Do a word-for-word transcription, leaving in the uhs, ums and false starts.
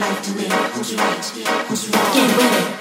life to live, who's right, who's wrong? Get with it.